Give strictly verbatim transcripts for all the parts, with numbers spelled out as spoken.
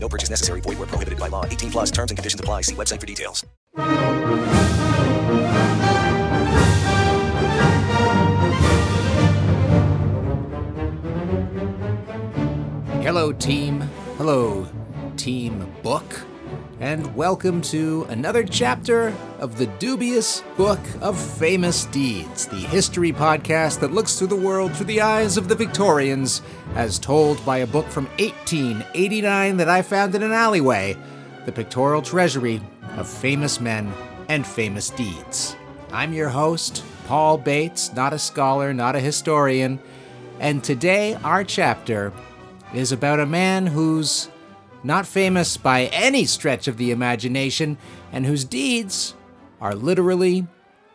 No purchase necessary. Void where prohibited by law. eighteen plus terms and conditions apply. See website for details. Hello, team. Hello, team book. And welcome to another chapter of the dubious Book of Famous Deeds, the history podcast that looks through the world through the eyes of the Victorians, as told by a book from eighteen eighty-nine that I found in an alleyway, The Pictorial Treasury of Famous Men and Famous Deeds. I'm your host, Paul Bates, not a scholar, not a historian, and today our chapter is about a man who's not famous by any stretch of the imagination, and whose deeds are literally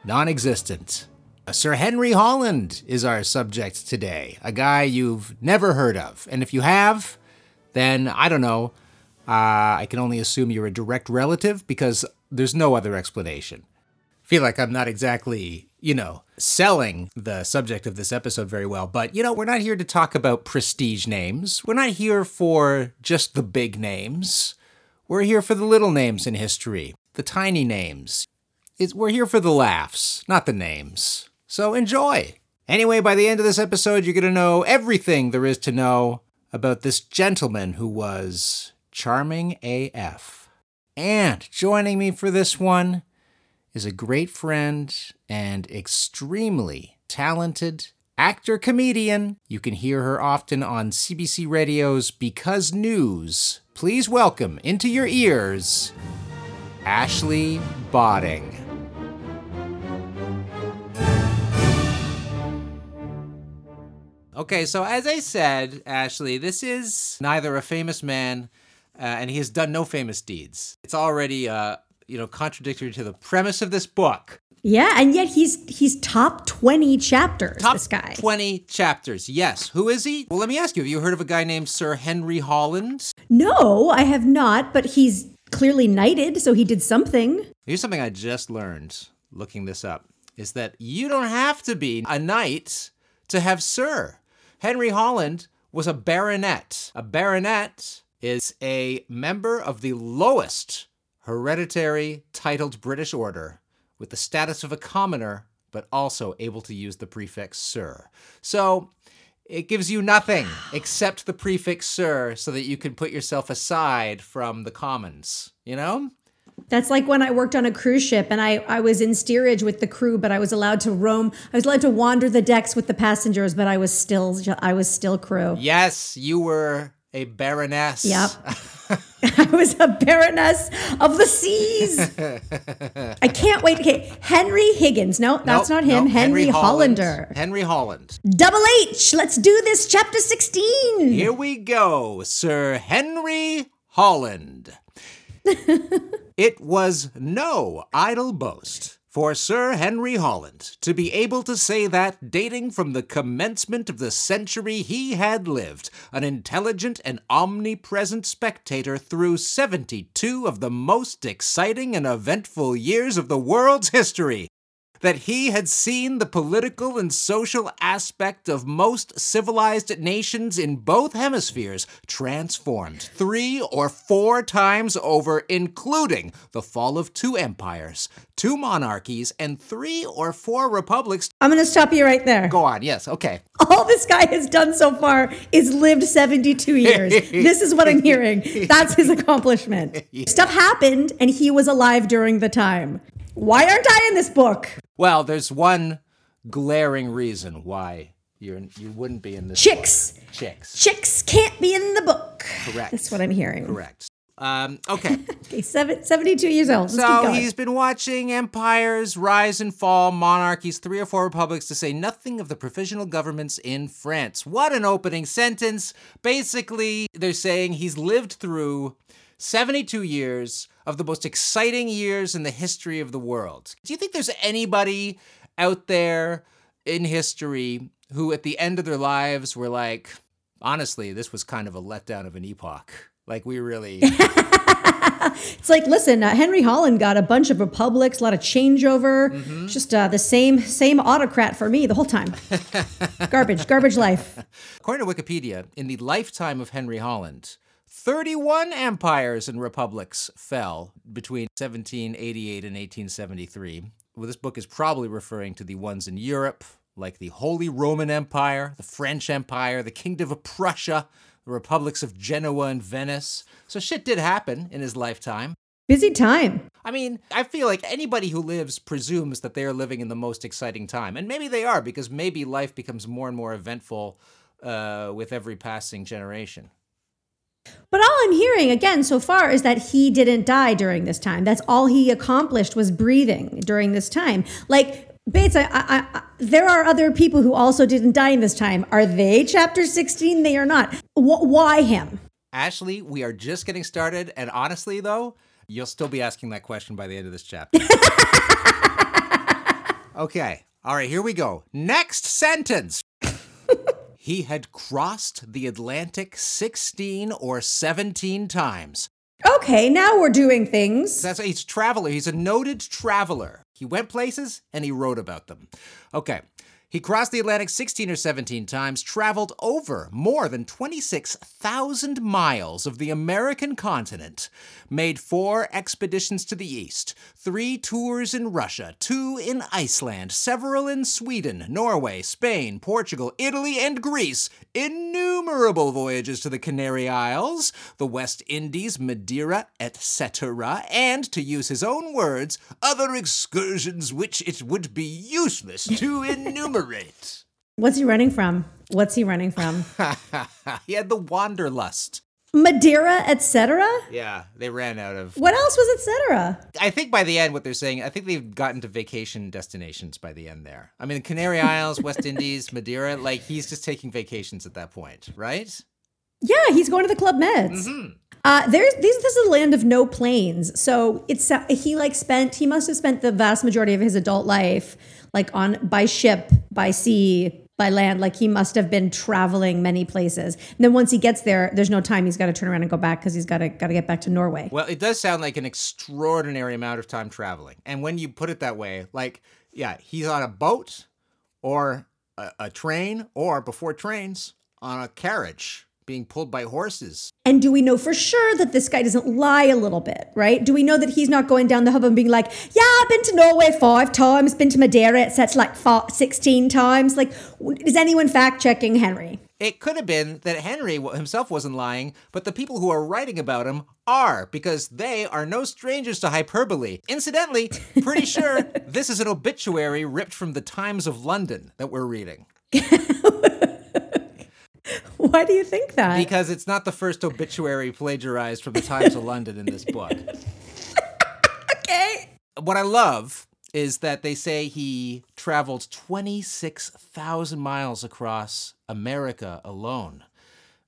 non-existent. Sir Henry Holland is our subject today, a guy you've never heard of. And if you have, then, I don't know, uh, I can only assume you're a direct relative because there's no other explanation. I feel like I'm not exactly, you know, selling the subject of this episode very well. But, you know, we're not here to talk about prestige names. We're not here for just the big names. We're here for the little names in history, the tiny names. It's, we're here for the laughs, not the names. So enjoy. Anyway, by the end of this episode, you're going to know everything there is to know about this gentleman who was charming A F. And joining me for this one is a great friend and extremely talented actor-comedian. You can hear her often on C B C Radio's Because News. Please welcome into your ears, Ashley Botting. Okay, so as I said, Ashley, this is neither a famous man, uh, and he has done no famous deeds. It's already uh, you know, contradictory to the premise of this book. Yeah, and yet he's he's top twenty chapters, top this guy. twenty chapters, yes. Who is he? Well, let me ask you, have you heard of a guy named Sir Henry Holland? No, I have not, but he's clearly knighted, so he did something. Here's something I just learned looking this up, is that you don't have to be a knight to have Sir. Henry Holland was a baronet. A baronet is a member of the lowest hereditary titled British order with the status of a commoner, but also able to use the prefix Sir. So it gives you nothing except the prefix Sir so that you can put yourself aside from the commons, you know? That's like when I worked on a cruise ship and I, I was in steerage with the crew, but I was allowed to roam. I was allowed to wander the decks with the passengers, but I was still I was still crew. Yes, you were a baroness. Yep. I was a baroness of the seas. I can't wait. Okay, Henry Higgins. No, that's nope, not him. Nope. Henry, Henry Hollander. Holland. Henry Holland. Double H. Let's do this. Chapter sixteen. Here we go. Sir Henry Holland. It was no idle boast for Sir Henry Holland to be able to say that, dating from the commencement of the century he had lived, an intelligent and omnipresent spectator through seventy-two of the most exciting and eventful years of the world's history, that he had seen the political and social aspect of most civilized nations in both hemispheres transformed three or four times over, including the fall of two empires, two monarchies, and three or four republics. I'm going to stop you right there. Go on, yes, okay. All this guy has done so far is lived seventy-two years. This is what I'm hearing. That's his accomplishment. Yeah. Stuff happened, and he was alive during the time. Why aren't I in this book? Well, there's one glaring reason why you're you wouldn't be in this Chicks. book. Chicks. Chicks can't be in the book. Correct. That's what I'm hearing. Correct. Um, okay. okay, seven, seventy-two years old. Let's so he's been watching empires rise and fall, monarchies, three or four republics, to say nothing of the provisional governments in France. What an opening sentence. Basically, they're saying he's lived through seventy-two years of the most exciting years in the history of the world. Do you think there's anybody out there in history who at the end of their lives were like, honestly, this was kind of a letdown of an epoch? Like, we really... It's like, listen, uh, Henry Holland got a bunch of republics, a lot of changeover, mm-hmm. just uh, the same same autocrat for me the whole time. Garbage, garbage life. According to Wikipedia, in the lifetime of Henry Holland, thirty-one empires and republics fell between seventeen eighty-eight and eighteen seventy-three. Well, this book is probably referring to the ones in Europe, like the Holy Roman Empire, the French Empire, the Kingdom of Prussia, the republics of Genoa and Venice. So shit did happen in his lifetime. Busy time. I mean, I feel like anybody who lives presumes that they are living in the most exciting time. And maybe they are, because maybe life becomes more and more eventful uh, with every passing generation. But all I'm hearing, again, so far is that he didn't die during this time. That's all he accomplished was breathing during this time. Like... Bates, I, I, I, there are other people who also didn't die in this time. Are they chapter sixteen? They are not. W- why him? Ashley, we are just getting started. And honestly, though, you'll still be asking that question by the end of this chapter. Okay. All right, here we go. Next sentence. He had crossed the Atlantic sixteen or seventeen times. Okay, now we're doing things. That's he's a traveler. He's a noted traveler. He went places and he wrote about them. Okay, he crossed the Atlantic sixteen or seventeen times, traveled over more than twenty-six thousand miles of the American continent, made four expeditions to the east, three tours in Russia, two in Iceland, several in Sweden, Norway, Spain, Portugal, Italy, and Greece, innumerable voyages to the Canary Isles, the West Indies, Madeira, et cetera, and, to use his own words, other excursions which it would be useless to enumerate. What's he running from? What's he running from? He had the wanderlust. Madeira, et cetera? Yeah, they ran out of... What else was et cetera? I think by the end, what they're saying, I think they've gotten to vacation destinations by the end there. I mean, the Canary Isles, West Indies, Madeira, like he's just taking vacations at that point, right? Yeah, he's going to the Club Meds. Mm-hmm. Uh, there's these. This is a land of no planes. So it's uh, he like spent, he must have spent the vast majority of his adult life like on by ship, by sea, by land. Like he must have been traveling many places. And then once he gets there, there's no time. He's got to turn around and go back because he's got to got to get back to Norway. Well, it does sound like an extraordinary amount of time traveling. And when you put it that way, like, yeah, he's on a boat or a, a train or before trains on a carriage, being pulled by horses. And do we know for sure that this guy doesn't lie a little bit, right? Do we know that he's not going down the hub and being like, yeah, I've been to Norway five times, been to Madeira, it's that's like four, sixteen times. Like, is anyone fact-checking Henry? It could have been that Henry himself wasn't lying, but the people who are writing about him are, because they are no strangers to hyperbole. Incidentally, pretty sure this is an obituary ripped from the Times of London that we're reading. Why do you think that? Because it's not the first obituary plagiarized from the Times of London in this book. Okay. What I love is that they say he traveled twenty-six thousand miles across America alone.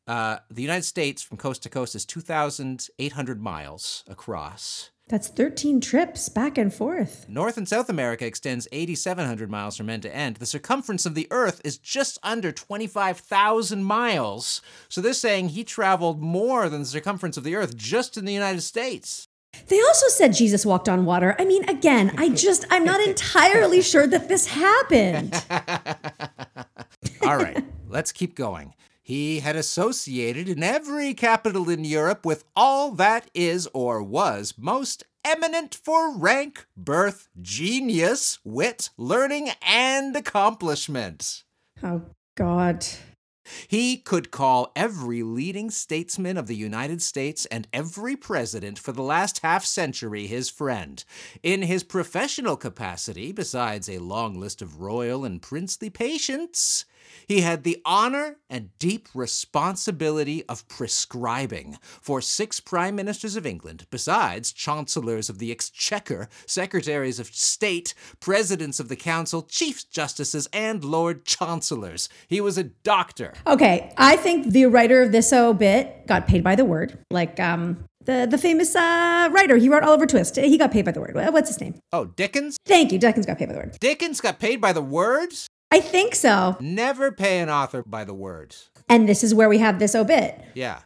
Uh, the United States from coast to coast is two thousand eight hundred miles across. That's thirteen trips back and forth. North and South America extends eighty-seven hundred miles from end to end. The circumference of the Earth is just under twenty-five thousand miles. So they're saying he traveled more than the circumference of the Earth just in the United States. They also said Jesus walked on water. I mean, again, I just, I'm not entirely sure that this happened. All right, let's keep going. He had associated in every capital in Europe with all that is or was most eminent for rank, birth, genius, wit, learning, and accomplishment. Oh, God. He could call every leading statesman of the United States and every president for the last half century his friend. In his professional capacity, besides a long list of royal and princely patients, he had the honor and deep responsibility of prescribing for six prime ministers of England, besides chancellors of the exchequer, secretaries of state, presidents of the council, chief justices, and lord chancellors. He was a doctor. Okay, I think the writer of this obit got paid by the word. Like, um, The the famous uh, writer, he wrote Oliver Twist. He got paid by the word. What's his name? Oh, Dickens? Thank you. Dickens got paid by the word. Dickens got paid by the words? I think so. Never pay an author by the words. And this is where we have this obit. Yeah.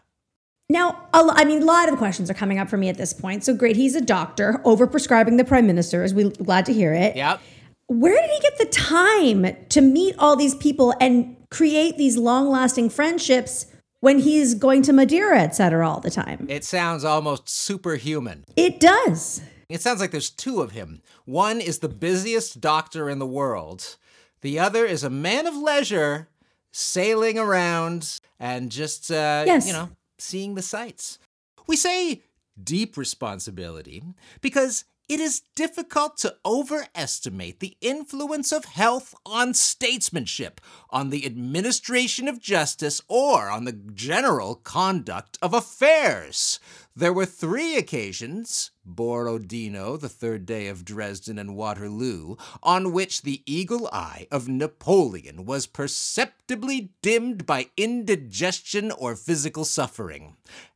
Now, I mean, a lot of questions are coming up for me at this point. So great, he's a doctor, overprescribing the prime minister, as we're glad to hear it. Yep. Where did he get the time to meet all these people and create these long-lasting friendships when he's going to Madeira, et cetera, all the time? It sounds almost superhuman. It does. It sounds like there's two of him. One is the busiest doctor in the world. The other is a man of leisure sailing around and just, uh, yes. you know... seeing the sights. We say deep responsibility because it is difficult to overestimate the influence of health on statesmanship, on the administration of justice, or on the general conduct of affairs. There were three occasions, Borodino, the third day of Dresden and Waterloo, on which the eagle eye of Napoleon was perceptibly dimmed by indigestion or physical suffering.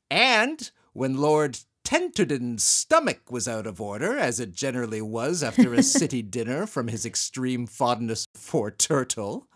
And when Lord Tenterden's stomach was out of order, as it generally was after a city dinner from his extreme fondness for turtle.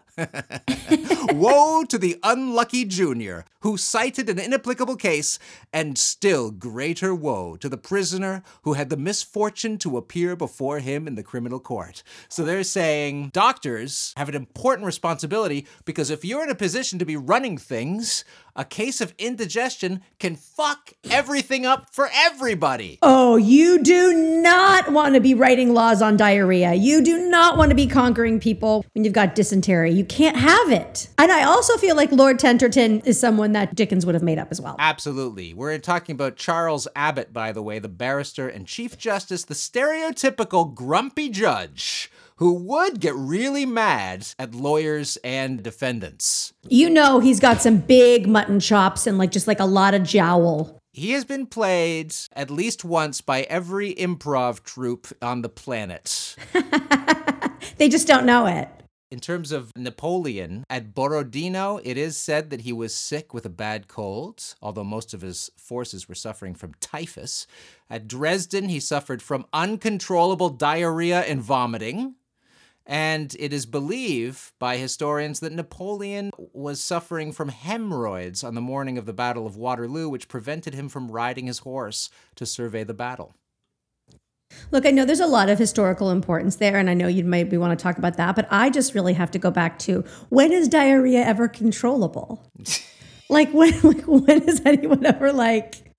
Woe to the unlucky junior who cited an inapplicable case, and still greater woe to the prisoner who had the misfortune to appear before him in the criminal court. So they're saying doctors have an important responsibility because if you're in a position to be running things, a case of indigestion can fuck everything up for everybody. Oh, you do not want to be writing laws on diarrhea. You do not want to be conquering people when you've got dysentery. You can't have it. And I also feel like Lord Tenterden is someone that Dickens would have made up as well. Absolutely. We're talking about Charles Abbott, by the way, the barrister and Chief Justice, the stereotypical grumpy judge who would get really mad at lawyers and defendants. You know he's got some big mutton chops and like just like a lot of jowl. He has been played at least once by every improv troupe on the planet. They just don't know it. In terms of Napoleon, at Borodino, it is said that he was sick with a bad cold, although most of his forces were suffering from typhus. At Dresden, he suffered from uncontrollable diarrhea and vomiting. And it is believed by historians that Napoleon was suffering from hemorrhoids on the morning of the Battle of Waterloo, which prevented him from riding his horse to survey the battle. Look, I know there's a lot of historical importance there, and I know you maybe want to talk about that, but I just really have to go back to, when is diarrhea ever controllable? Like, when, like, when is anyone ever like,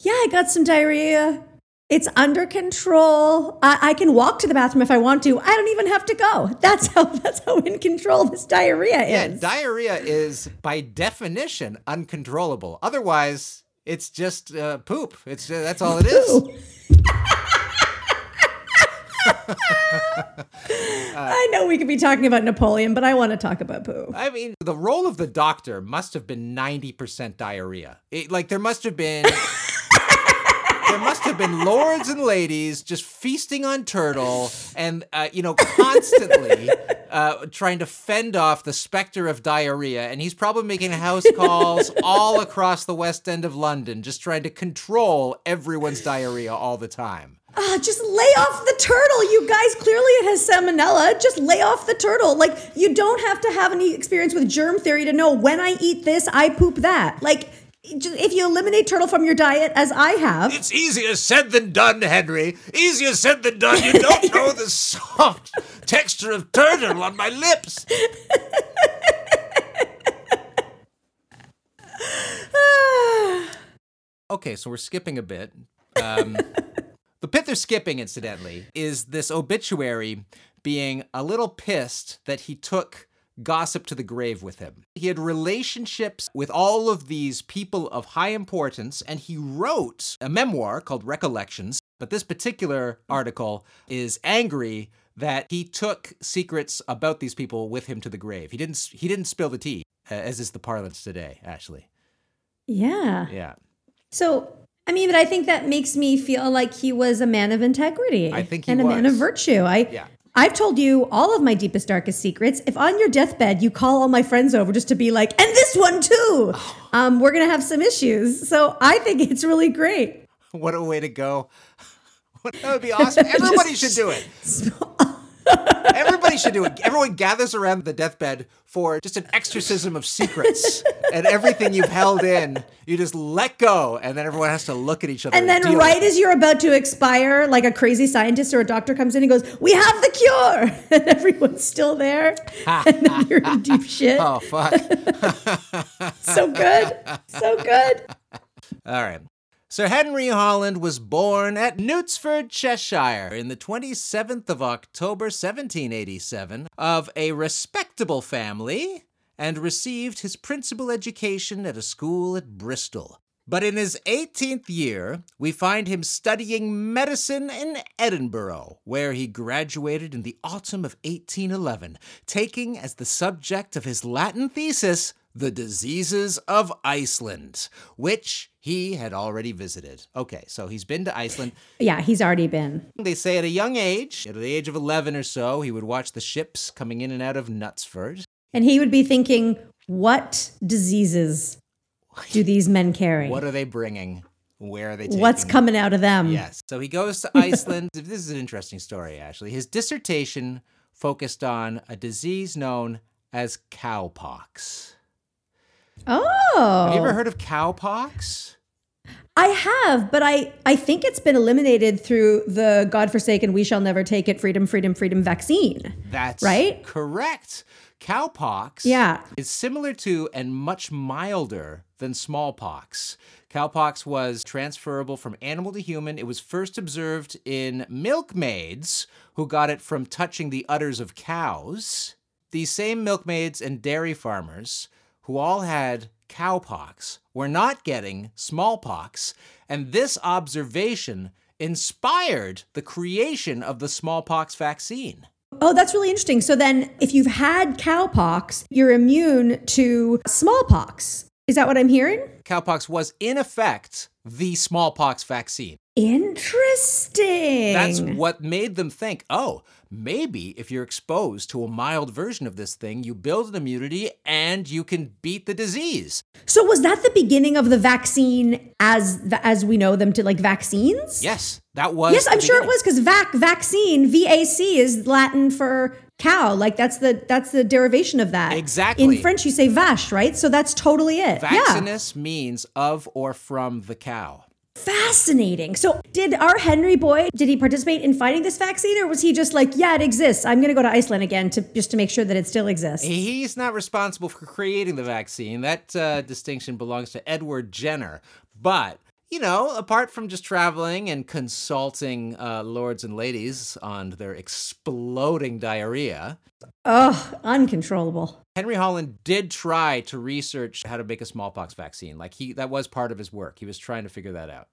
yeah, I got some diarrhea. It's under control. I, I can walk to the bathroom if I want to. I don't even have to go. That's how that's how in control this diarrhea is. Yeah, diarrhea is by definition uncontrollable. Otherwise, it's just uh, poop. It's uh, that's all it is. uh, I know we could be talking about Napoleon, but I want to talk about poo. I mean, the role of the doctor must have been ninety percent diarrhea. It, like there must have been... There must have been lords and ladies just feasting on turtle and, uh, you know, constantly uh, trying to fend off the specter of diarrhea. And he's probably making house calls all across the West End of London, just trying to control everyone's diarrhea all the time. Uh, just lay off the turtle, you guys. Clearly it has salmonella. Just lay off the turtle. Like, you don't have to have any experience with germ theory to know when I eat this, I poop that. Like... If you eliminate turtle from your diet, as I have... It's easier said than done, Henry. Easier said than done. You don't know the soft texture of turtle on my lips. Okay, so we're skipping a bit. Um, the bit they're skipping, incidentally, is this obituary being a little pissed that he took... gossip to the grave with him. He had relationships with all of these people of high importance, and he wrote a memoir called Recollections, but this particular article is angry that he took secrets about these people with him to the grave. He didn't he didn't spill the tea, as is the parlance today, Ashley. Yeah. Yeah. So, I mean, but I think that makes me feel like he was a man of integrity. I think he was. And a man of virtue. I, yeah. I've told you all of my deepest, darkest secrets. If on your deathbed you call all my friends over just to be like, and this one too, oh. um, we're going to have some issues. So I think it's really great. What a way to go. That would be awesome. Everybody should do it. Everybody should do it. Everyone gathers around the deathbed for just an exorcism of secrets and everything you've held in. You just let go, and then everyone has to look at each other. And, and then right as you're about to expire, like a crazy scientist or a doctor comes in and goes, "We have the cure," and everyone's still there, and then you're in deep shit. Oh, fuck. So good. So good. All right. Sir Henry Holland was born at Knutsford, Cheshire, in the twenty-seventh of October, seventeen eighty-seven, of a respectable family, and received his principal education at a school at Bristol. But in his eighteenth year, we find him studying medicine in Edinburgh, where he graduated in the autumn of eighteen eleven, taking as the subject of his Latin thesis, The Diseases of Iceland, which he had already visited. Okay, so he's been to Iceland. Yeah, he's already been. They say at a young age, at the age of eleven or so, he would watch the ships coming in and out of Knutsford. And he would be thinking, what diseases do these men carry? What are they bringing? Where are they taking What's coming out of them? Yes. So he goes to Iceland. This is an interesting story, actually. His dissertation focused on a disease known as cowpox. Oh. Have you ever heard of cowpox? I have, but I, I think it's been eliminated through the godforsaken we shall never take it freedom, freedom, freedom vaccine. That's right? Correct. Cowpox yeah. is similar to and much milder than smallpox. Cowpox was transferable from animal to human. It was first observed in milkmaids who got it from touching the udders of cows. These same milkmaids and dairy farmers who all had cowpox, were not getting smallpox, and this observation inspired the creation of the smallpox vaccine. Oh, that's really interesting. So then if you've had cowpox, you're immune to smallpox. Is that what I'm hearing? Cowpox was, in effect, the smallpox vaccine. Interesting. That's what made them think, oh, maybe if you're exposed to a mild version of this thing, you build an immunity and you can beat the disease. So was that the beginning of the vaccine as the, as we know them to like vaccines? Yes, that was. Yes, I'm sure beginning. It was because vac vaccine, V A C is Latin for cow. Like that's the that's the derivation of that. Exactly. In French, you say vache, right? So that's totally it. Vaccinus yeah. means of or from the cow. Fascinating. So did our Henry boy, did he participate in finding this vaccine or was he just like, yeah, it exists. I'm going to go to Iceland again to just to make sure that it still exists. He's not responsible for creating the vaccine. That uh, distinction belongs to Edward Jenner. But, you know, apart from just traveling and consulting uh, lords and ladies on their exploding diarrhea. Oh, uncontrollable. Henry Holland did try to research how to make a smallpox vaccine. Like he, that was part of his work. He was trying to figure that out.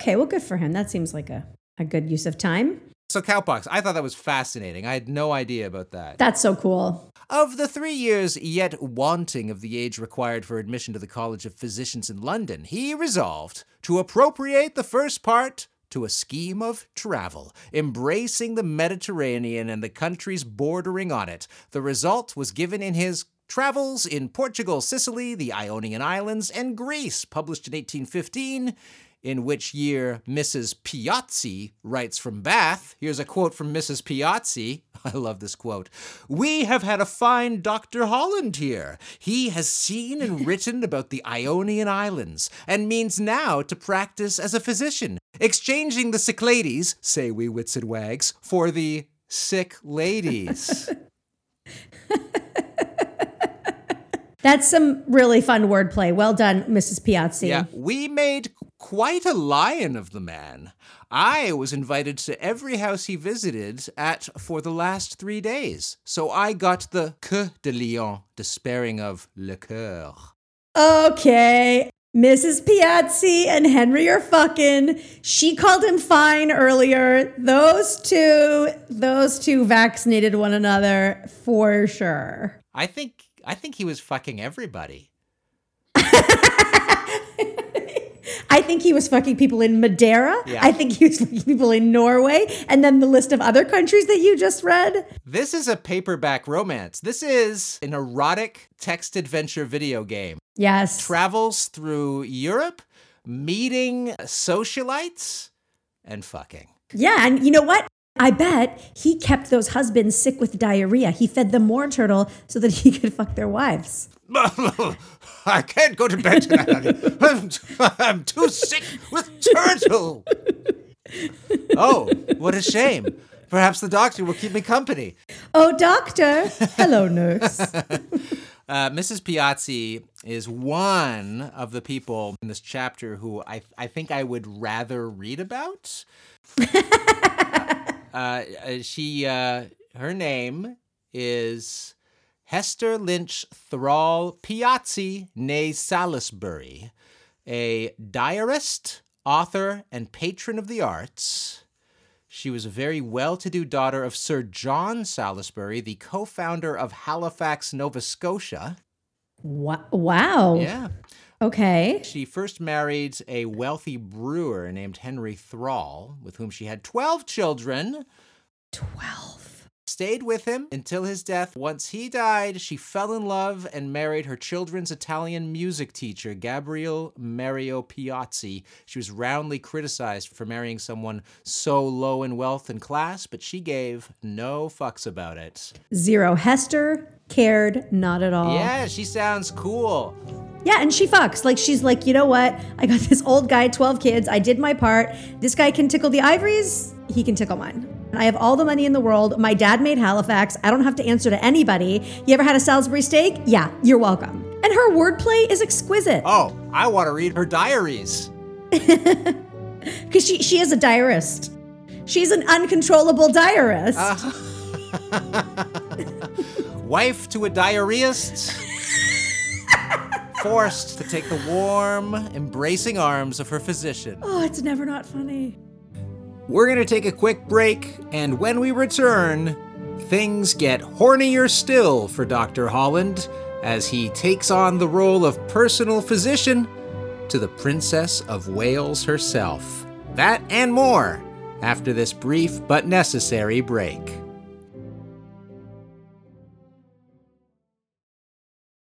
Okay, well, good for him. That seems like a, a good use of time. So cowpox, I thought that was fascinating. I had no idea about that. That's so cool. Of the three years yet wanting of the age required for admission to the College of Physicians in London, he resolved to appropriate the first part to a scheme of travel, embracing the Mediterranean and the countries bordering on it. The result was given in his Travels in Portugal, Sicily, the Ionian Islands, and Greece, published in eighteen fifteen, in which year Missus Piazzi writes from Bath. Here's a quote from Missus Piazzi. I love this quote. "We have had a fine Doctor Holland here. He has seen and written about the Ionian Islands and means now to practice as a physician. Exchanging the sick ladies, say we wits and wags, for the sick ladies." That's some really fun wordplay. Well done, Missus Piazzi. Yeah, we made quite a lion of the man. I was invited to every house he visited at for the last three days. So I got the queue de lion, despairing of le coeur. Okay. Missus Piazzi and Henry are fucking. She called him fine earlier. Those two, those two vaccinated one another for sure. I think, I think he was fucking everybody. I think he was fucking people in Madeira. Yeah. I think he was fucking people in Norway. And then the list of other countries that you just read. This is a paperback romance. This is an erotic text adventure video game. Yes. Travels through Europe, meeting socialites and fucking. Yeah. And you know what? I bet he kept those husbands sick with diarrhea. He fed them more turtle so that he could fuck their wives. I can't go to bed tonight. I'm, I'm too sick with turtle. Oh, what a shame. Perhaps the doctor will keep me company. Oh, doctor. Hello, nurse. uh, Missus Piazzi is one of the people in this chapter who I, I think I would rather read about. Uh, she, uh, her name is Hester Lynch Thrale Piazzi, née Salisbury, a diarist, author, and patron of the arts. She was a very well-to-do daughter of Sir John Salisbury, the co-founder of Halifax, Nova Scotia. Wow. Yeah. Okay. She first married a wealthy brewer named Henry Thrall, with whom she had twelve children. Twelve. Stayed with him until his death. Once he died, she fell in love and married her children's Italian music teacher, Gabriele Mario Piazzi. She was roundly criticized for marrying someone so low in wealth and class, but she gave no fucks about it. Zero. Hester cared not at all. Yeah, she sounds cool. Yeah, and she fucks. Like, she's like, you know what? I got this old guy, twelve kids. I did my part. This guy can tickle the ivories. He can tickle mine. I have all the money in the world. My dad made Halifax. I don't have to answer to anybody. You ever had a Salisbury steak? Yeah, you're welcome. And her wordplay is exquisite. Oh, I want to read her diaries. Because she, she is a diarist. She's an uncontrollable diarist. Uh, wife to a diarist. Forced to take the warm, embracing arms of her physician. Oh, it's never not funny. We're going to take a quick break, and when we return, things get hornier still for Doctor Holland as he takes on the role of personal physician to the Princess of Wales herself. That and more after this brief but necessary break.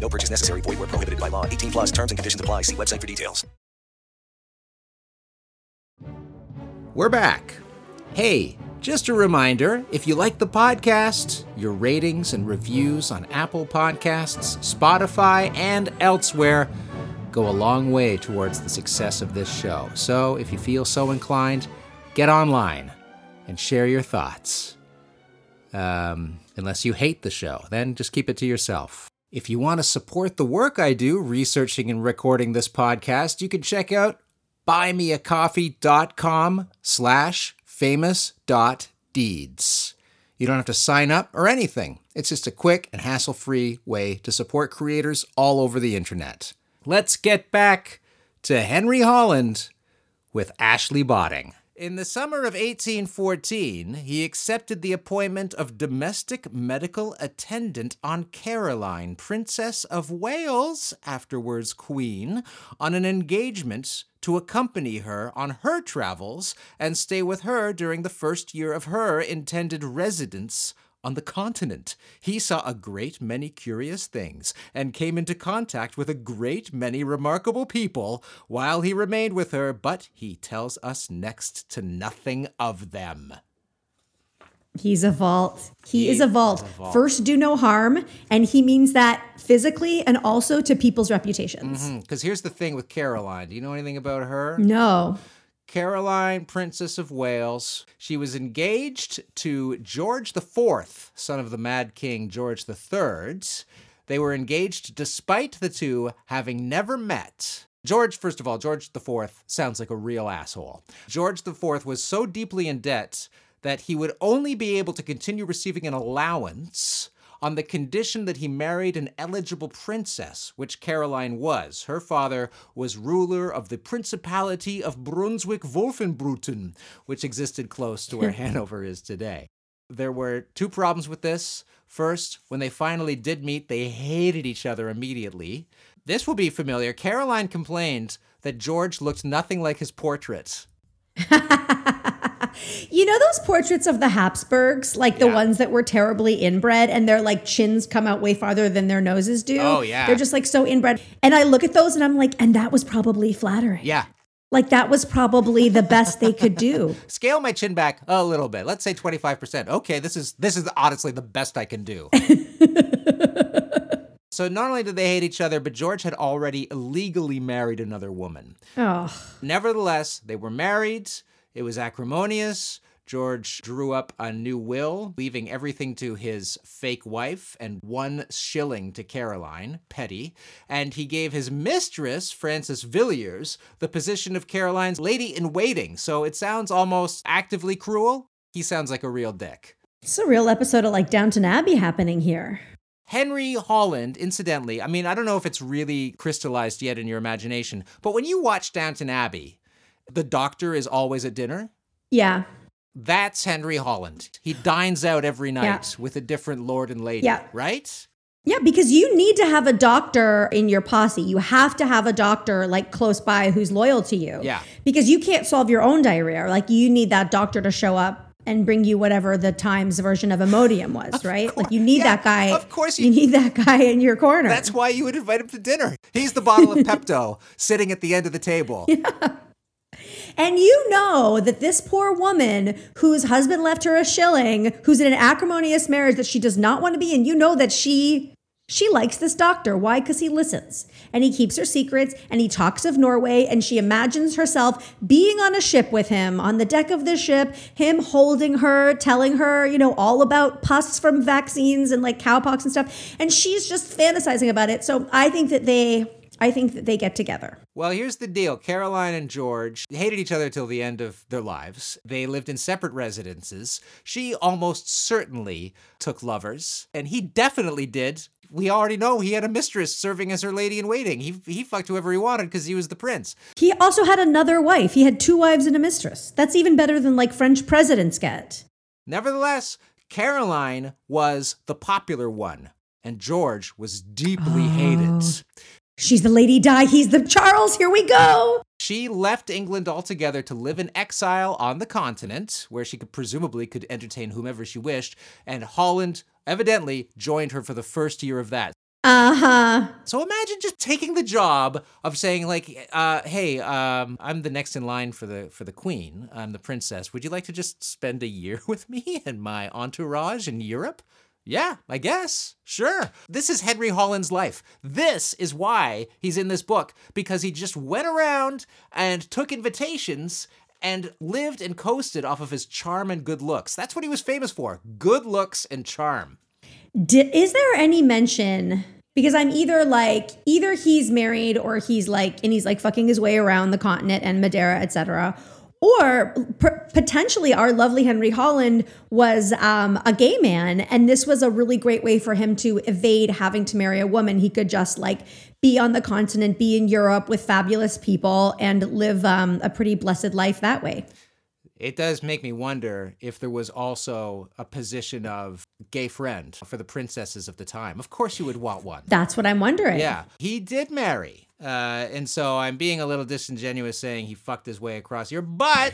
No purchase necessary. Void where prohibited by law. eighteen plus terms and conditions apply. See website for details. We're back. Hey, just a reminder, if you like the podcast, your ratings and reviews on Apple Podcasts, Spotify, and elsewhere go a long way towards the success of this show. So if you feel so inclined, get online and share your thoughts. Um, unless you hate the show, then just keep it to yourself. If you want to support the work I do researching and recording this podcast, you can check out buymeacoffee.com slash famous.deeds. You don't have to sign up or anything. It's just a quick and hassle-free way to support creators all over the internet. Let's get back to Henry Holland with Ashley Botting. In the summer of eighteen fourteen, he accepted the appointment of domestic medical attendant on Caroline, Princess of Wales, afterwards Queen, on an engagement to accompany her on her travels and stay with her during the first year of her intended residence on the continent. He saw a great many curious things and came into contact with a great many remarkable people while he remained with her, but he tells us next to nothing of them. He's a vault. He, he is a vault. a vault. First, do no harm. And he means that physically and also to people's reputations. Because mm-hmm. here's the thing with Caroline. Do you know anything about her? No. Caroline, Princess of Wales. She was engaged to George the Fourth, son of the Mad King George the Third. They were engaged despite the two having never met. George, first of all, George the Fourth sounds like a real asshole. George the Fourth was so deeply in debt that he would only be able to continue receiving an allowance on the condition that he married an eligible princess, which Caroline was. Her father was ruler of the Principality of Brunswick-Wolfenbüttel, which existed close to where Hanover is today. There were two problems with this. First, when they finally did meet, they hated each other immediately. This will be familiar. Caroline complained that George looked nothing like his portrait. You know those portraits of the Habsburgs, like the yeah. ones that were terribly inbred and their like chins come out way farther than their noses do? Oh, yeah. They're just like so inbred. And I look at those and I'm like, and that was probably flattering. Yeah. Like that was probably the best they could do. Scale my chin back a little bit. Let's say twenty-five percent. Okay, this is this is honestly the best I can do. So not only did they hate each other, but George had already illegally married another woman. Oh. Nevertheless, they were married. It was acrimonious. George drew up a new will, leaving everything to his fake wife and one shilling to Caroline, petty. And he gave his mistress, Frances Villiers, the position of Caroline's lady-in-waiting. So it sounds almost actively cruel. He sounds like a real dick. It's a real episode of, like, Downton Abbey happening here. Henry Holland, incidentally, I mean, I don't know if it's really crystallized yet in your imagination, but when you watch Downton Abbey, the doctor is always at dinner. Yeah. That's Henry Holland. He dines out every night yeah. with a different lord and lady, yeah. right? Yeah, because you need to have a doctor in your posse. You have to have a doctor like close by who's loyal to you. Yeah. Because you can't solve your own diarrhea. Like you need that doctor to show up and bring you whatever the Times version of Imodium was, right? Like you need yeah, that guy. Of course you, you need that guy in your corner. That's why you would invite him to dinner. He's the bottle of Pepto sitting at the end of the table. Yeah. And you know that this poor woman whose husband left her a shilling, who's in an acrimonious marriage that she does not want to be in, you know that she she likes this doctor. Why? Because he listens and he keeps her secrets and he talks of Norway and she imagines herself being on a ship with him, on the deck of the ship, him holding her, telling her, you know, all about pus from vaccines and like cowpox and stuff. And she's just fantasizing about it. So I think that they... I think that they get together. Well, here's the deal. Caroline and George hated each other till the end of their lives. They lived in separate residences. She almost certainly took lovers, and he definitely did. We already know he had a mistress serving as her lady-in-waiting. He he fucked whoever he wanted because he was the prince. He also had another wife. He had two wives and a mistress. That's even better than like French presidents get. Nevertheless, Caroline was the popular one, and George was deeply oh. hated. She's the Lady Di, he's the Charles, here we go! She left England altogether to live in exile on the continent, where she could presumably could entertain whomever she wished, and Holland evidently joined her for the first year of that. Uh-huh. So imagine just taking the job of saying, like, uh, hey, um, I'm the next in line for the for the queen, I'm the princess, would you like to just spend a year with me and my entourage in Europe? Yeah, I guess. Sure. This is Henry Holland's life. This is why he's in this book, because he just went around and took invitations and lived and coasted off of his charm and good looks. That's what he was famous for, good looks and charm. Did, is there any mention... Because I'm either like, either he's married or he's like, and he's like fucking his way around the continent and Madeira, et cetera, or p- potentially our lovely Henry Holland was um, a gay man, and this was a really great way for him to evade having to marry a woman. He could just like be on the continent, be in Europe with fabulous people, and live um, a pretty blessed life that way. It does make me wonder if there was also a position of gay friend for the princesses of the time. Of course you would want one. That's what I'm wondering. Yeah. He did marry. Uh, and so I'm being a little disingenuous saying he fucked his way across Europe, but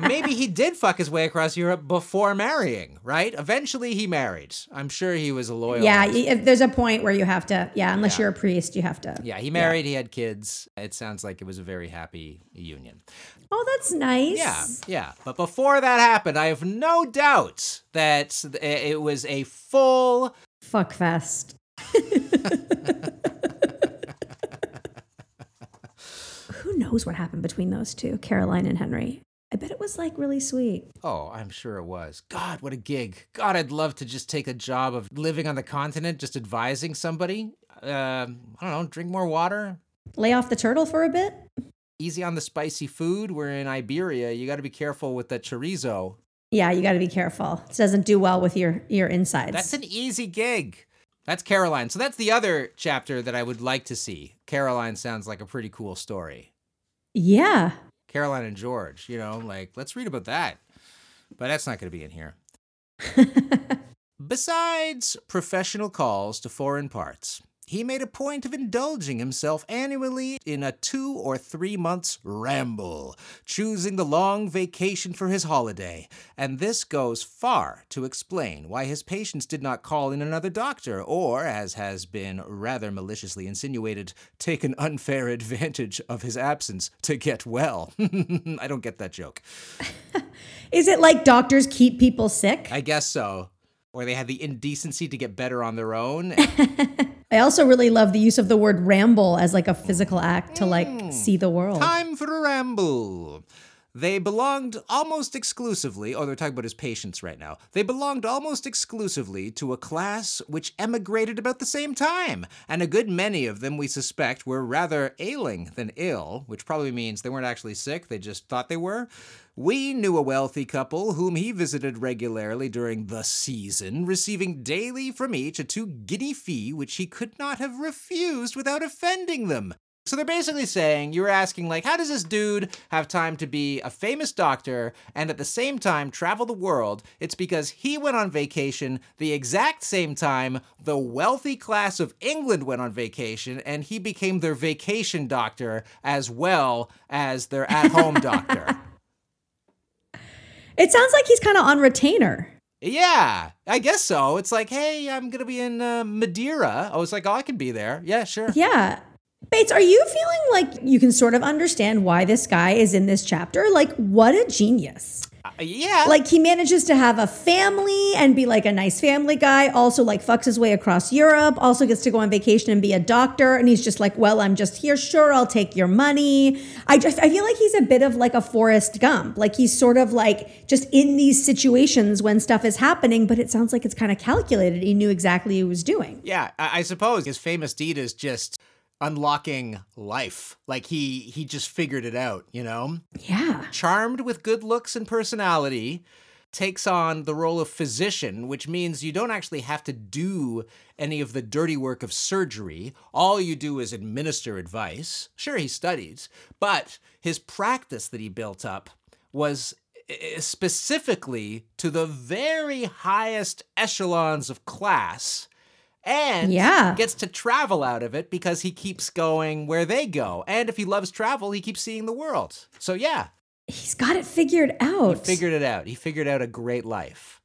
maybe he did fuck his way across Europe before marrying, right? Eventually he married. I'm sure he was a loyal. Yeah, if there's a point where you have to, yeah, unless yeah. you're a priest, you have to. Yeah, he married, yeah. he had kids. It sounds like it was a very happy union. Oh, that's nice. Yeah, yeah. But before that happened, I have no doubt that it was a full... Fuck fest. Who knows what happened between those two, Caroline and Henry? I bet it was like really sweet. Oh, I'm sure it was. God, what a gig. God, I'd love to just take a job of living on the continent, just advising somebody. Um, I don't know, drink more water, lay off the turtle for a bit. Easy on the spicy food. We're in Iberia. You got to be careful with the chorizo. Yeah, you got to be careful. It doesn't do well with your, your insides. That's an easy gig. That's Caroline. So that's the other chapter that I would like to see. Caroline sounds like a pretty cool story. Yeah. Caroline and George, you know, like, let's read about that. But that's not going to be in here. Besides professional calls to foreign parts, he made a point of indulging himself annually in a two or three months ramble, choosing the long vacation for his holiday. And this goes far to explain why his patients did not call in another doctor or, as has been rather maliciously insinuated, take an unfair advantage of his absence to get well. I don't get that joke. Is it like doctors keep people sick? I guess so. Or they had the indecency to get better on their own. I also really love the use of the word ramble as like a physical act to like mm, see the world. Time for a ramble. They belonged almost exclusively, oh, they're talking about his patients right now. They belonged almost exclusively to a class which emigrated about the same time. And a good many of them, we suspect, were rather ailing than ill, which probably means they weren't actually sick, they just thought they were. We knew a wealthy couple whom he visited regularly during the season, receiving daily from each a two-guinea fee, which he could not have refused without offending them. So they're basically saying, you were asking, like, how does this dude have time to be a famous doctor and at the same time travel the world? It's because he went on vacation the exact same time the wealthy class of England went on vacation, and he became their vacation doctor as well as their at-home doctor. It sounds like he's kind of on retainer. Yeah, I guess so. It's like, hey, I'm going to be in uh, Madeira. I was like, oh, I can be there. Yeah, sure. Yeah. Bates, are you feeling like you can sort of understand why this guy is in this chapter? Like, what a genius. Uh, yeah. Like, he manages to have a family and be, like, a nice family guy. Also, like, fucks his way across Europe. Also gets to go on vacation and be a doctor. And he's just like, well, I'm just here. Sure, I'll take your money. I just, I feel like he's a bit of, like, a Forrest Gump. Like, he's sort of, like, just in these situations when stuff is happening. But it sounds like it's kind of calculated. He knew exactly what he was doing. Yeah, I, I suppose his famous deed is just unlocking life. Like he he just figured it out, you know? Yeah. Charmed with good looks and personality, takes on the role of physician, which means you don't actually have to do any of the dirty work of surgery. All you do is administer advice. Sure, he studied, but his practice that he built up was specifically to the very highest echelons of class. And yeah. gets to travel out of it because he keeps going where they go. And if he loves travel, he keeps seeing the world. So yeah. He's got it figured out. He figured it out. He figured out a great life.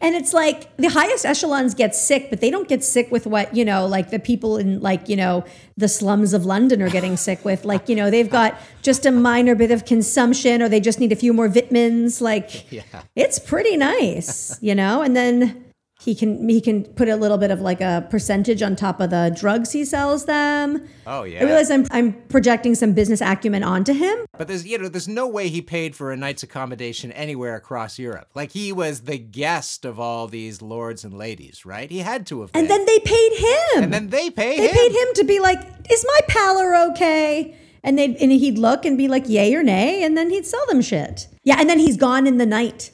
And it's like the highest echelons get sick, but they don't get sick with what, you know, like the people in like, you know, the slums of London are getting sick with. Like, you know, they've got just a minor bit of consumption or they just need a few more vitamins. Like yeah. It's pretty nice, you know, and then He can he can put a little bit of like a percentage on top of the drugs he sells them. Oh yeah. I realize I'm I'm projecting some business acumen onto him. But there's you know there's no way he paid for a night's accommodation anywhere across Europe. Like he was the guest of all these lords and ladies, right? He had to have been. And then they paid him. And then they paid they him. They paid him to be like, is my pallor okay? And they and he'd look and be like, yay or nay, and then he'd sell them shit. Yeah, and then he's gone in the night,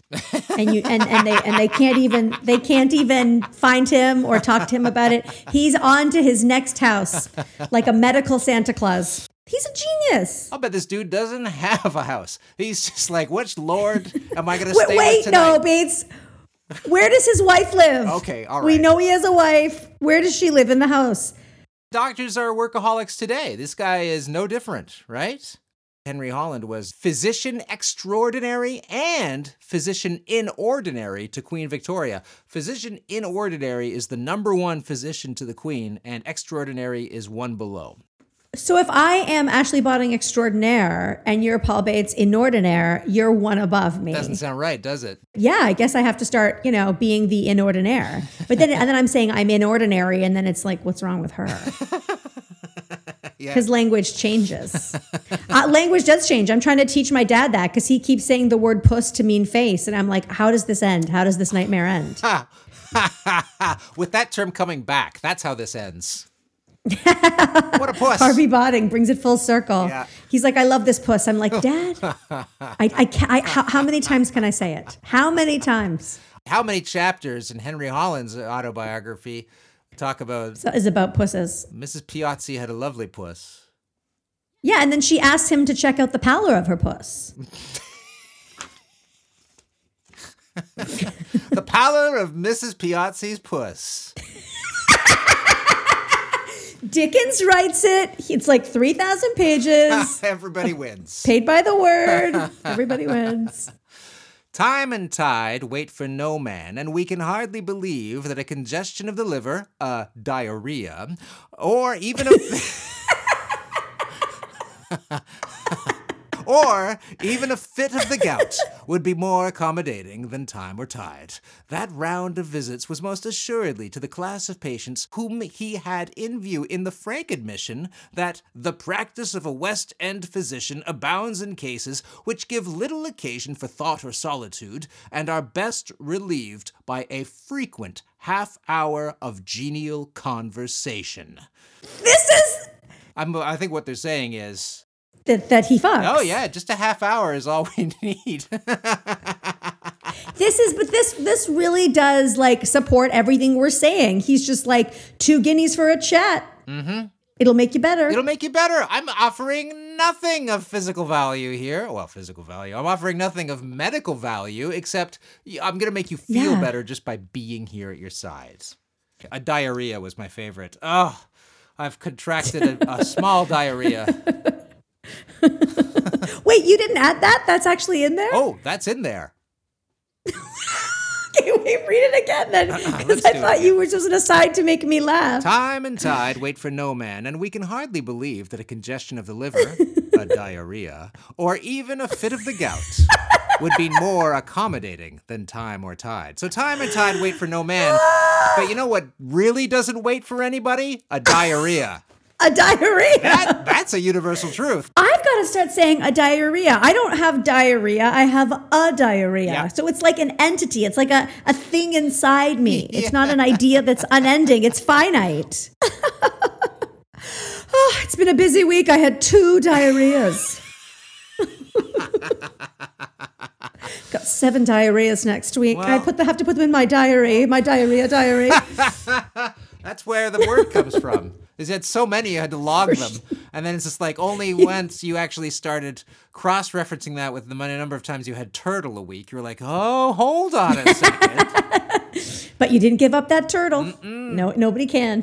and you and, and they and they can't even they can't even find him or talk to him about it. He's on to his next house, like a medical Santa Claus. He's a genius. I'll bet this dude doesn't have a house. He's just like, which lord am I going to stay wait, with tonight? Wait, no, Bates. Where does his wife live? Okay, all right. We know he has a wife. Where does she live in the house? Doctors are workaholics today. This guy is no different, right? Henry Holland was physician extraordinary and physician in ordinary to Queen Victoria. Physician in ordinary is the number one physician to the Queen, and extraordinary is one below. So if I am Ashley Botting extraordinaire and you're Paul Bates inordinaire, you're one above me. Doesn't sound right, does it? Yeah, I guess I have to start, you know, being the inordinaire. But then and then I'm saying I'm inordinary, and then it's like, what's wrong with her? Because yeah. language changes. uh, language does change. I'm trying to teach my dad that because he keeps saying the word puss to mean face. And I'm like, how does this end? How does this nightmare end? With that term coming back, that's how this ends. What a puss. Harvey Botting brings it full circle. Yeah. He's like, I love this puss. I'm like, Dad, I, I, can't, I how, how many times can I say it? How many times? How many chapters in Henry Holland's autobiography talk about... So is about pusses. Missus Piazzi had a lovely puss. Yeah, and then she asked him to check out the pallor of her puss. The pallor of Missus Piazzi's puss. Dickens writes it. It's like three thousand pages. Everybody wins. Paid by the word. Everybody wins. Time and tide wait for no man, and we can hardly believe that a congestion of the liver, a uh, diarrhea, or even a... Or even a fit of the gout would be more accommodating than time or tide. That round of visits was most assuredly to the class of patients whom he had in view in the frank admission that the practice of a West End physician abounds in cases which give little occasion for thought or solitude and are best relieved by a frequent half hour of genial conversation. This is... I'm, I think what they're saying is... That, that he fucks. Oh yeah, just a half hour is all we need. This is, but this this really does like support everything we're saying. He's just like two guineas for a chat. Mm-hmm. It'll make you better. It'll make you better. I'm offering nothing of physical value here. Well, physical value. I'm offering nothing of medical value except I'm gonna make you feel yeah. better just by being here at your sides. A diarrhea was my favorite. Oh, I've contracted a, a small diarrhea. Wait, you didn't add that? That's actually in there? Oh, that's in there. Okay, wait, read it again then, because uh, uh, I thought you were just an aside to make me laugh. Time and tide wait for no man, and we can hardly believe that a congestion of the liver, a diarrhea, or even a fit of the gout would be more accommodating than time or tide. So time and tide wait for no man, but you know what really doesn't wait for anybody? A diarrhea. A diarrhea. That, that's a universal truth. I've got to start saying a diarrhea. I don't have diarrhea. I have a diarrhea. Yeah. So it's like an entity. It's like a, a thing inside me. Yeah. It's not an idea that's unending. It's finite. Oh, it's been a busy week. I had two diarrheas. Got seven diarrheas next week. Well, I put the, have to put them in my diary. My diarrhea diary. That's where the word comes from. Is you had so many, you had to log For them. Sure. And then it's just like only once you actually started cross-referencing that with the number of times you had turtle a week, you were like, oh, hold on a second. But you didn't give up that turtle. Mm-mm. No, nobody can.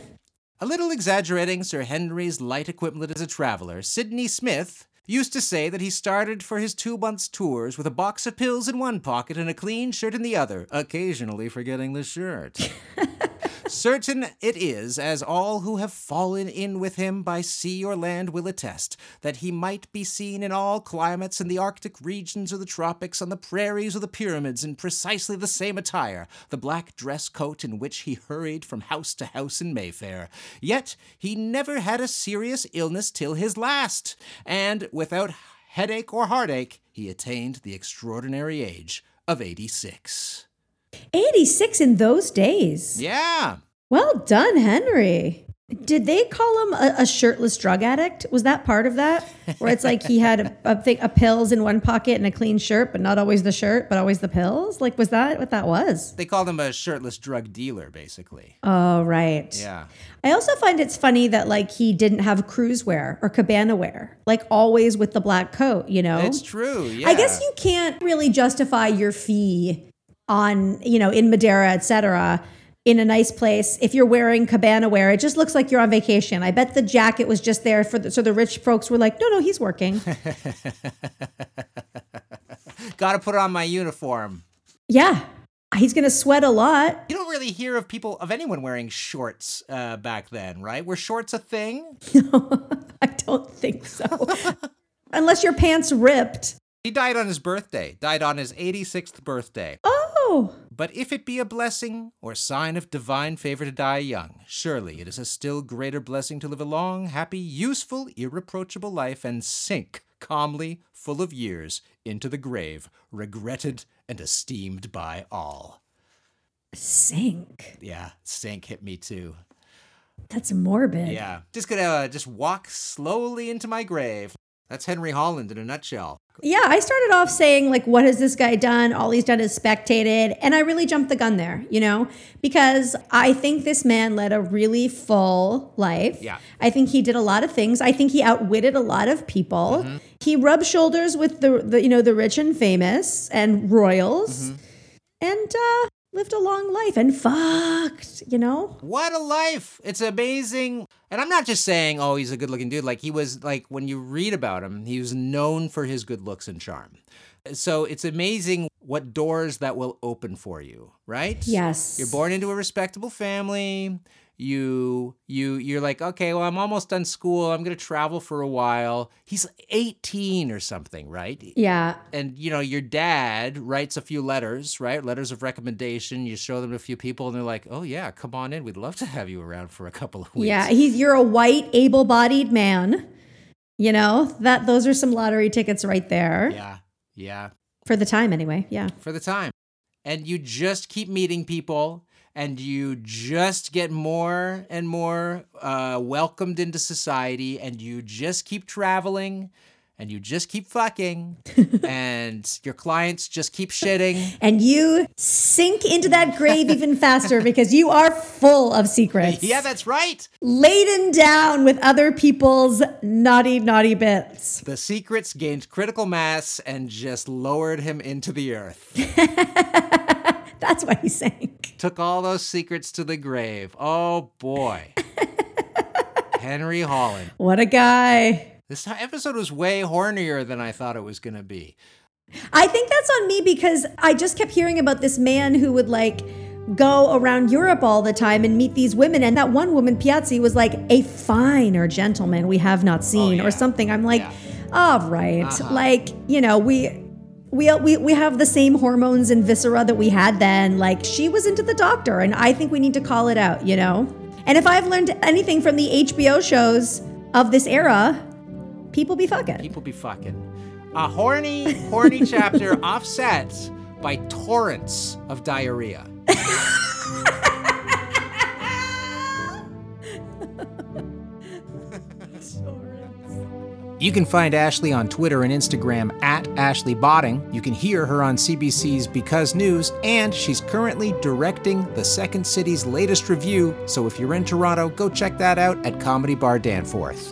A little exaggerating Sir Henry's light equipment as a traveler, Sidney Smith used to say that he started for his two months' tours with a box of pills in one pocket and a clean shirt in the other, occasionally forgetting the shirt. Certain it is, as all who have fallen in with him by sea or land will attest, that he might be seen in all climates, in the Arctic regions or the tropics, on the prairies or the pyramids, in precisely the same attire, the black dress coat in which he hurried from house to house in Mayfair. Yet he never had a serious illness till his last, and without headache or heartache, he attained the extraordinary age of eighty-six. eighty-six in those days. Yeah. Well done, Henry. Did they call him a, a shirtless drug addict? Was that part of that? Where it's like he had a, a, thing, a pills in one pocket and a clean shirt, but not always the shirt, but always the pills? Like, was that what that was? They called him a shirtless drug dealer, basically. Oh, right. Yeah. I also find it's funny that, like, he didn't have cruise wear or cabana wear. Like, always with the black coat, you know? It's true, yeah. I guess you can't really justify your fee on, you know, in Madeira, et cetera, in a nice place. If you're wearing cabana wear, it just looks like you're on vacation. I bet the jacket was just there for the, so the rich folks were like, no, no, he's working. Got to put on my uniform. Yeah. He's going to sweat a lot. You don't really hear of people, of anyone wearing shorts uh, back then, right? Were shorts a thing? No, I don't think so. Unless your pants ripped. He died on his birthday, died on his eighty-sixth birthday. Oh! But if it be a blessing or sign of divine favor to die young, surely it is a still greater blessing to live a long, happy, useful, irreproachable life and sink calmly, full of years, into the grave, regretted and esteemed by all. Sink? Yeah, sink hit me too. That's morbid. Yeah. Just gonna uh, just walk slowly into my grave. That's Henry Holland in a nutshell. Yeah, I started off saying, like, what has this guy done? All he's done is spectated. And I really jumped the gun there, you know, because I think this man led a really full life. Yeah. I think he did a lot of things. I think he outwitted a lot of people. Mm-hmm. He rubbed shoulders with the, the, you know, the rich and famous and royals. Mm-hmm. And, uh... lived a long life and fucked, you know? What a life. It's amazing. And I'm not just saying, oh, he's a good-looking dude. Like, he was, like, when you read about him, he was known for his good looks and charm. So it's amazing what doors that will open for you, right? Yes. You're born into a respectable family. You, you, you're like, okay, well, I'm almost done school. I'm going to travel for a while. He's eighteen or something, right? Yeah. And, you know, your dad writes a few letters, right? Letters of recommendation. You show them to a few people and they're like, oh yeah, come on in. We'd love to have you around for a couple of weeks. Yeah. He's, you're a white, able-bodied man. You know, that, those are some lottery tickets right there. Yeah. Yeah. For the time anyway. Yeah. For the time. And you just keep meeting people. And you just get more and more uh, welcomed into society, and you just keep traveling, and you just keep fucking, and your clients just keep shitting. And you sink into that grave even faster because you are full of secrets. Yeah, that's right. Laden down with other people's naughty, naughty bits. The secrets gained critical mass and just lowered him into the earth. That's why he sank. Took all those secrets to the grave. Oh, boy. Henry Holland. What a guy. This episode was way hornier than I thought it was going to be. I think that's on me because I just kept hearing about this man who would, like, go around Europe all the time and meet these women. And that one woman, Piazzi, was like, a finer gentleman we have not seen, oh, yeah, or something. I'm like, yeah. all right. Uh-huh. Like, you know, we... We, we we have the same hormones and viscera that we had then. Like, she was into the doctor, and I think we need to call it out, you know? And if I've learned anything from the H B O shows of this era, people be fucking. People be fucking. A horny, horny chapter offset by torrents of diarrhea. You can find Ashley on Twitter and Instagram at Ashley Botting. You can hear her on C B C's Because News, and she's currently directing The Second City's latest review, so if you're in Toronto, go check that out at Comedy Bar Danforth.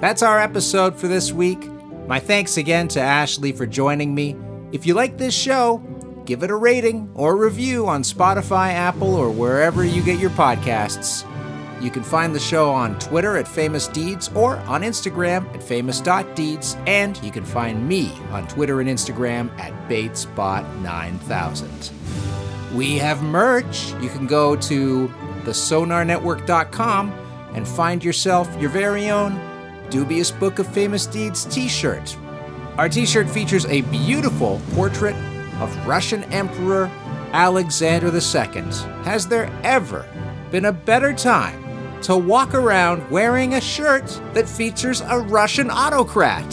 That's our episode for this week. My thanks again to Ashley for joining me. If you like this show, give it a rating or review on Spotify, Apple, or wherever you get your podcasts. You can find the show on Twitter at Famous Deeds or on Instagram at famous dot deeds. And you can find me on Twitter and Instagram at Bates Bot nine thousand. We have merch. You can go to the sonar network dot com and find yourself your very own Dubious Book of Famous Deeds t-shirt. Our t-shirt features a beautiful portrait of Russian Emperor Alexander the Second. Has there ever been a better time to walk around wearing a shirt that features a Russian autocrat?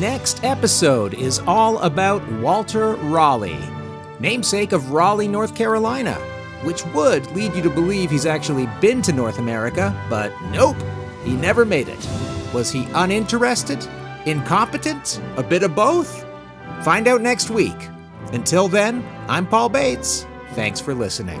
Next episode is all about Walter Raleigh, namesake of Raleigh, North Carolina, which would lead you to believe he's actually been to North America, but nope, he never made it. Was he uninterested? Incompetent? A bit of both? Find out next week. Until then, I'm Paul Bates. Thanks for listening.